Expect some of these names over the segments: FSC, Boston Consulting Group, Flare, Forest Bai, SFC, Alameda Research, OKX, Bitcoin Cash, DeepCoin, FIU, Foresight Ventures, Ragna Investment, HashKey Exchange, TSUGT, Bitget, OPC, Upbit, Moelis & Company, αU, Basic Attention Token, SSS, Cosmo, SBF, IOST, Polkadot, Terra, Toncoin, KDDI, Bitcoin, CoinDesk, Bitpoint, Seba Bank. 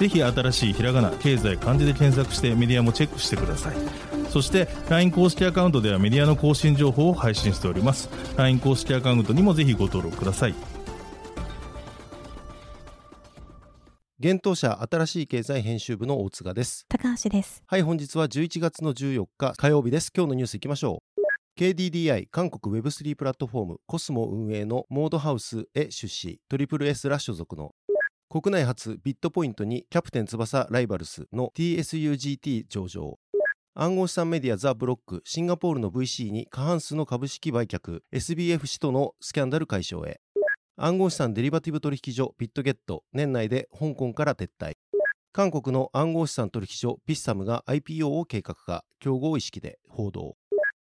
ぜひ新しいひらがな、経済、漢字で検索してメディアもチェックしてください。そして LINE 公式アカウントではメディアの更新情報を配信しております。 LINE 公式アカウントにもぜひご登録ください。現当社新しい経済編集部の大塚です。高橋です。はい、本日は11月の14日火曜日です。今日のニュースいきましょう。KDDI 韓国 Web3 プラットフォームコスモ運営のモードハウスへ出資、SSS ら所属の国内初ビットポイントにキャプテン翼ライバルスの TSUGT 上場、暗号資産メディアザ・ブロックシンガポールの VC に過半数の株式売却、 SBF 氏とのスキャンダル解消へ、暗号資産デリバティブ取引所ビットゲット年内で香港から撤退、韓国の暗号資産取引所ビッサムが IPO を計画化、競合意識で報道。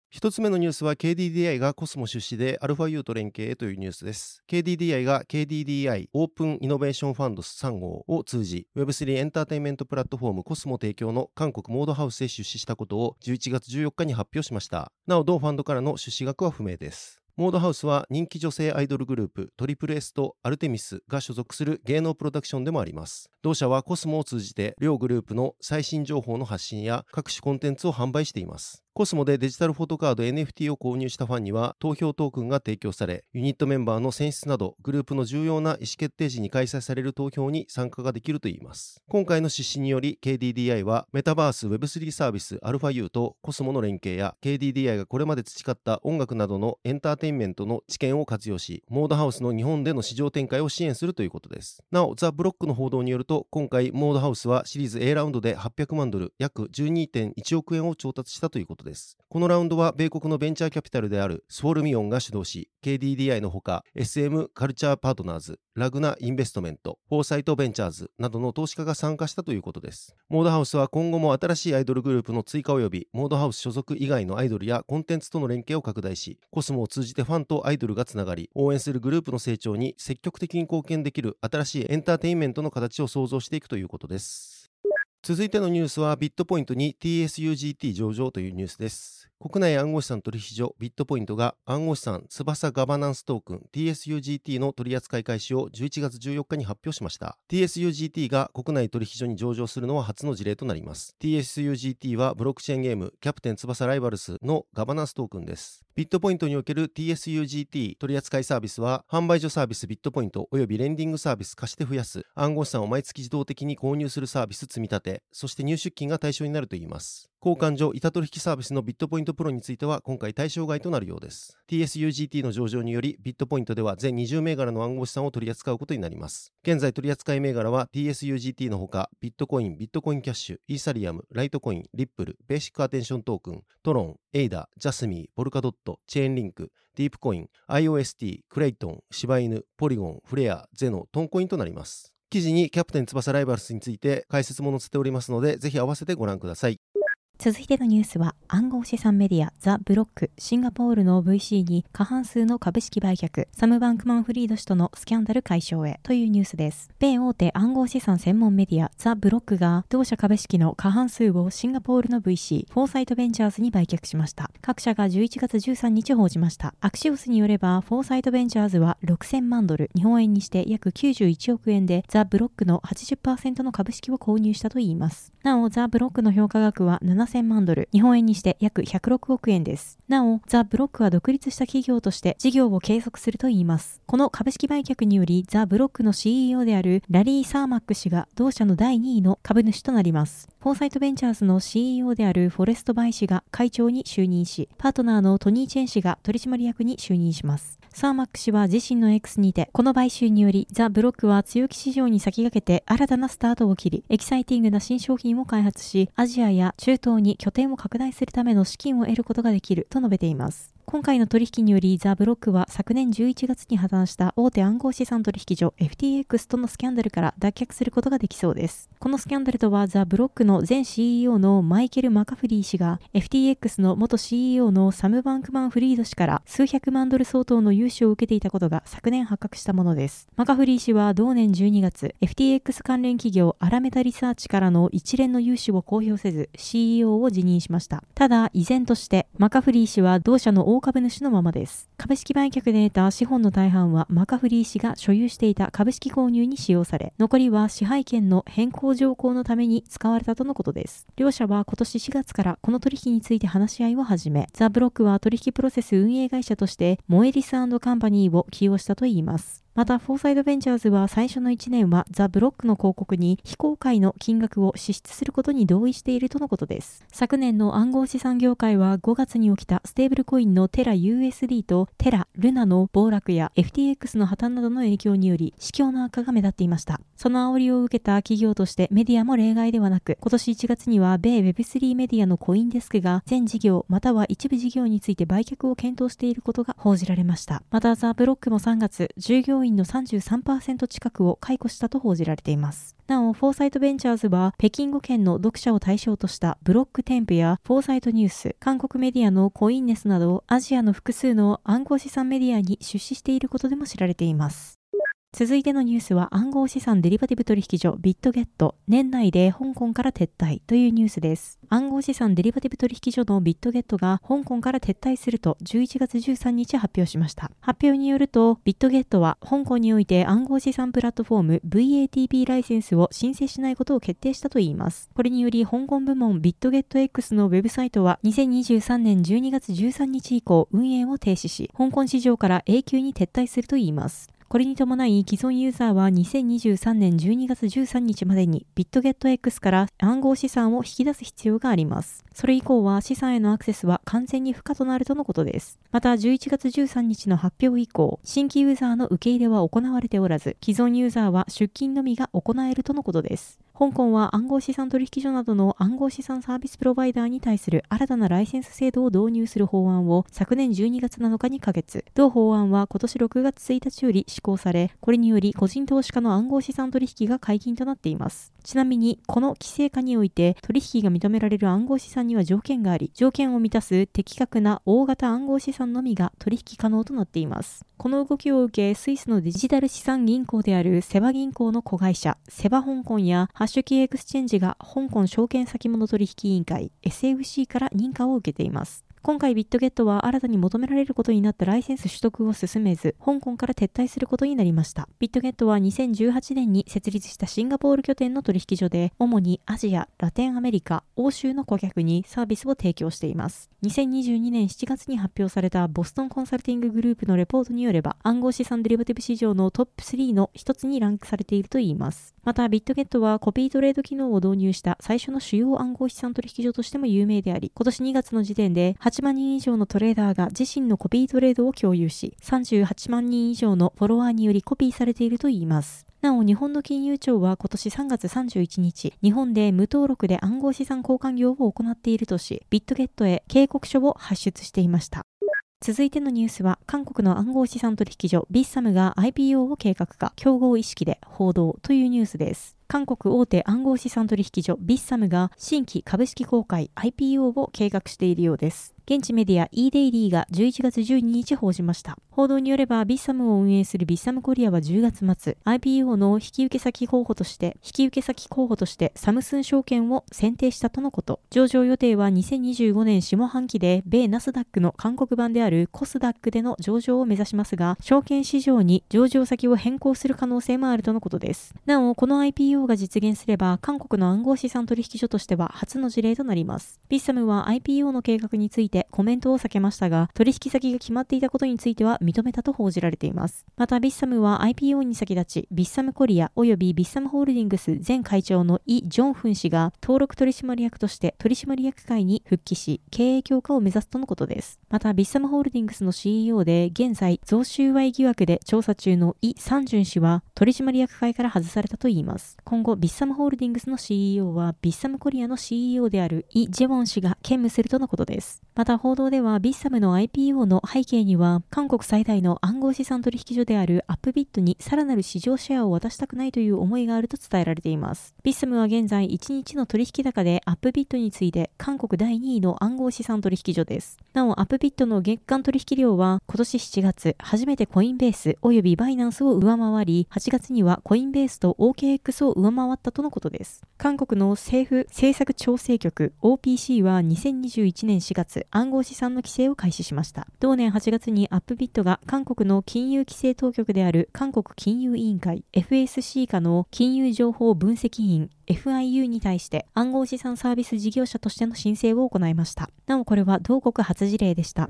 一つ目のニュースは KDDI がコスモ出資で αU と連携へというニュースです。 KDDI が KDDI オープンイノベーションファンド3号を通じ Web3 エンターテインメントプラットフォームコスモ提供の韓国モードハウスへ出資したことを11月14日に発表しました。なお同ファンドからの出資額は不明です。モードハウスは人気女性アイドルグループ SSS とアルテミスが所属する芸能プロダクションでもあります。同社はコスモを通じて両グループの最新情報の発信や各種コンテンツを販売しています。コスモでデジタルフォトカード NFT を購入したファンには投票トークンが提供され、ユニットメンバーの選出などグループの重要な意思決定時に開催される投票に参加ができるといいます。今回の出資により KDDI はメタバース Web3 サービス αU とコスモの連携や KDDI がこれまで培った音楽などのエンターテインメントの知見を活用し、モードハウスの日本での市場展開を支援するということです。なおザ・ブロックの報道によると、今回モードハウスはシリーズ A ラウンドで800万ドル約 12.1 億円を調達したということです。このラウンドは米国のベンチャーキャピタルであるスフォルミオンが主導し、 KDDI のほか SM カルチャーパートナーズ、ラグナインベストメント、フォーサイトベンチャーズなどの投資家が参加したということです。モードハウスは今後も新しいアイドルグループの追加及びモードハウス所属以外のアイドルやコンテンツとの連携を拡大し、コスモを通じてファンとアイドルがつながり、応援するグループの成長に積極的に貢献できる新しいエンターテインメントの形を創造していくということです。続いてのニュースはビットポイントに TSUGT 上場というニュースです。国内暗号資産取引所ビットポイントが暗号資産翼ガバナンストークン TSUGT の取扱い開始を11月14日に発表しました。 TSUGT が国内取引所に上場するのは初の事例となります。 TSUGT はブロックチェーンゲームキャプテン翼ライバルスのガバナンストークンです。ビットポイントにおける TSUGT 取扱いサービスは、販売所サービスビットポイントおよびレンディングサービス貸して増やす、暗号資産を毎月自動的に購入するサービス積み立て、そして入出金が対象になるといいます。交換所板取引サービスのビットポイントプロについては今回対象外となるようです。 TSUGT の上場によりビットポイントでは全20銘柄の暗号資産を取り扱うことになります。現在取り扱い銘柄は TSUGT のほかビットコイン、ビットコインキャッシュ、イーサリアム、ライトコイン、リップル、ベーシックアテンショントークン、トロン、エイダ、ジャスミー、ポルカドット、チェーンリンク、ディープコイン、 IOST、 クレイトン、柴犬、ポリゴン、フレア、ゼノ、トンコインとなります。記事にキャプテン翼ライバルスについて解説も載せておりますので、ぜひ合わせてご覧ください。続いてのニュースは暗号資産メディアザ・ブロックシンガポールの VC に過半数の株式売却、サム・バンクマンフリード氏とのスキャンダル解消へというニュースです。米大手暗号資産専門メディアザ・ブロックが同社株式の過半数をシンガポールの VC フォーサイトベンチャーズに売却しました。各社が11月13日報じました。アクシオスによればフォーサイトベンチャーズは6000万ドル、日本円にして約91億円でザ・ブロックの 80% の株式を購入したといいます。なおザ・ブロックの評価額は7000万ドル、日本円にして約106億円です。なおザ・ブロックは独立した企業として事業を継続するといいます。この株式売却によりザ・ブロックの CEO であるラリー・サーマック氏が同社の第2位の株主となります。フォーサイトベンチャーズの CEO であるフォレスト・バイ氏が会長に就任し、パートナーのトニー・チェン氏が取締役に就任します。サーマック氏は自身の X にて、この買収によりザ・ブロックは強気市場に先駆けて新たなスタートを切り、エキサイティングな新商品を開発し、アジアや中東に拠点を拡大するための資金を得ることができると述べています。今回の取引によりザ・ブロックは昨年11月に破綻した大手暗号資産取引所 FTX とのスキャンダルから脱却することができそうです。このスキャンダルとはザ・ブロックの前 CEO のマイケル・マカフリー氏が FTX の元 CEO のサム・バンクマン・フリード氏から数百万ドル相当の融資を受けていたことが昨年発覚したものです。マカフリー氏は同年12月 FTX 関連企業アラメタリサーチからの一連の融資を公表せず CEO を辞任しました。ただ依然としてマカフリー氏は同社の大株主のままです。株式売却で得た資本の大半はマカフリー氏が所有していた株式購入に使用され、残りは支配権の変更条項のために使われたとのことです。両社は今年4月からこの取引について話し合いを始め、ザ・ブロックは取引プロセス運営会社としてモエリス&カンパニーを起用したといいます。またフォーサイドベンチャーズは最初の1年はザ・ブロックの広告に非公開の金額を支出することに同意しているとのことです。昨年の暗号資産業界は5月に起きたステーブルコインのテラ USD とテラルナの暴落や FTX の破綻などの影響により市況の悪化が目立っていました。その煽りを受けた企業としてメディアも例外ではなく、今年1月には米 Web3 メディアのコインデスクが全事業または一部事業について売却を検討していることが報じられました。またザ・ブロックも3月従業員の 33% 近くを解雇したと報じられています。なおフォーサイトベンチャーズは北京5県の読者を対象としたブロック店舗やフォーサイトニュース、韓国メディアのコインネスなどアジアの複数の暗号資産メディアに出資していることでも知られています。続いてのニュースは暗号資産デリバティブ取引所ビットゲット年内で香港から撤退というニュースです。暗号資産デリバティブ取引所のビットゲットが香港から撤退すると11月13日発表しました。発表によるとビットゲットは香港において暗号資産プラットフォーム VATP ライセンスを申請しないことを決定したといいます。これにより香港部門ビットゲット X のウェブサイトは2023年12月13日以降運営を停止し、香港市場から永久に撤退するといいます。これに伴い既存ユーザーは2023年12月13日までにビットゲット X から暗号資産を引き出す必要があります。それ以降は資産へのアクセスは完全に不可となるとのことです。また11月13日の発表以降、新規ユーザーの受け入れは行われておらず、既存ユーザーは出金のみが行えるとのことです。香港は暗号資産取引所などの暗号資産サービスプロバイダーに対する新たなライセンス制度を導入する法案を昨年12月7日に可決。同法案は今年6月1日より施行され、これにより個人投資家の暗号資産取引が解禁となっています。ちなみにこの規制下において取引が認められる暗号資産には条件があり、条件を満たす的確な大型暗号資産のみが取引可能となっています。この動きを受け、スイスのデジタル資産銀行であるセバ銀行の子会社、セバ香港やハッシュキーエクスチェンジが香港証券先物取引委員会 SFC から認可を受けています。今回ビットゲットは新たに求められることになったライセンス取得を進めず、香港から撤退することになりました。ビットゲットは2018年に設立したシンガポール拠点の取引所で、主にアジア、ラテンアメリカ、欧州の顧客にサービスを提供しています。2022年7月に発表されたボストンコンサルティンググループのレポートによれば、暗号資産デリバティブ市場のトップ3の一つにランクされているといいます。またビットゲットはコピートレード機能を導入した最初の主要暗号資産取引所としても有名であり、今年2月の時点で8万人以上のトレーダーが自身のコピートレードを共有し、38万人以上のフォロワーによりコピーされているといいます。なお日本の金融庁は今年3月31日、日本で無登録で暗号資産交換業を行っているとし、ビットゲットへ警告書を発出していました。続いてのニュースは韓国の暗号資産取引所ビッサムが IPO を計画化、競合意識で報道というニュースです。韓国大手暗号資産取引所ビッサムが新規株式公開 IPO を計画しているようです。現地メディア E-Daily が11月12日報じました。報道によればビッサムを運営するビッサムコリアは10月末、IPO の引き受け先候補としてサムスン証券を選定したとのこと。上場予定は2025年下半期で米ナスダックの韓国版であるコスダックでの上場を目指しますが、証券市場に上場先を変更する可能性もあるとのことです。なおこの IPO が実現すれば韓国の暗号資産取引所としては初の事例となります。ビッサムは IPO の計画についてコメントを避けましたが、取引先が決まっていたことについては認めたと報じられています。またビッサムは IPO に先立ち、ビッサムコリアおよびビッサムホールディングス前会長のイ・ジョンフン氏が登録取締役として取締役会に復帰し、経営強化を目指すとのことです。またビッサムホールディングスの CEO で現在贈収賄疑惑で調査中のイ・サンジュン氏は取締役会から外されたといいます。今後ビッサムホールディングスの CEO はビッサムコリアの CEO であるイ・ジェウォン氏が兼務するとのことです。ままた報道ではビッサムの IPO の背景には、韓国最大の暗号資産取引所であるアップビットにさらなる市場シェアを渡したくないという思いがあると伝えられています。ビッサムは現在1日の取引高でアップビットに次いで韓国第2位の暗号資産取引所です。なおアップビットの月間取引量は今年7月初めてコインベースおよびバイナンスを上回り、8月にはコインベースと OKX を上回ったとのことです。韓国の政府政策調整局 OPC は2021年4月暗号資産の規制を開始しました。同年8月にアップビットが韓国の金融規制当局である韓国金融委員会 FSC 下の金融情報分析員FIU に対して暗号資産サービス事業者としての申請を行いました。なおこれは同国初事例でした。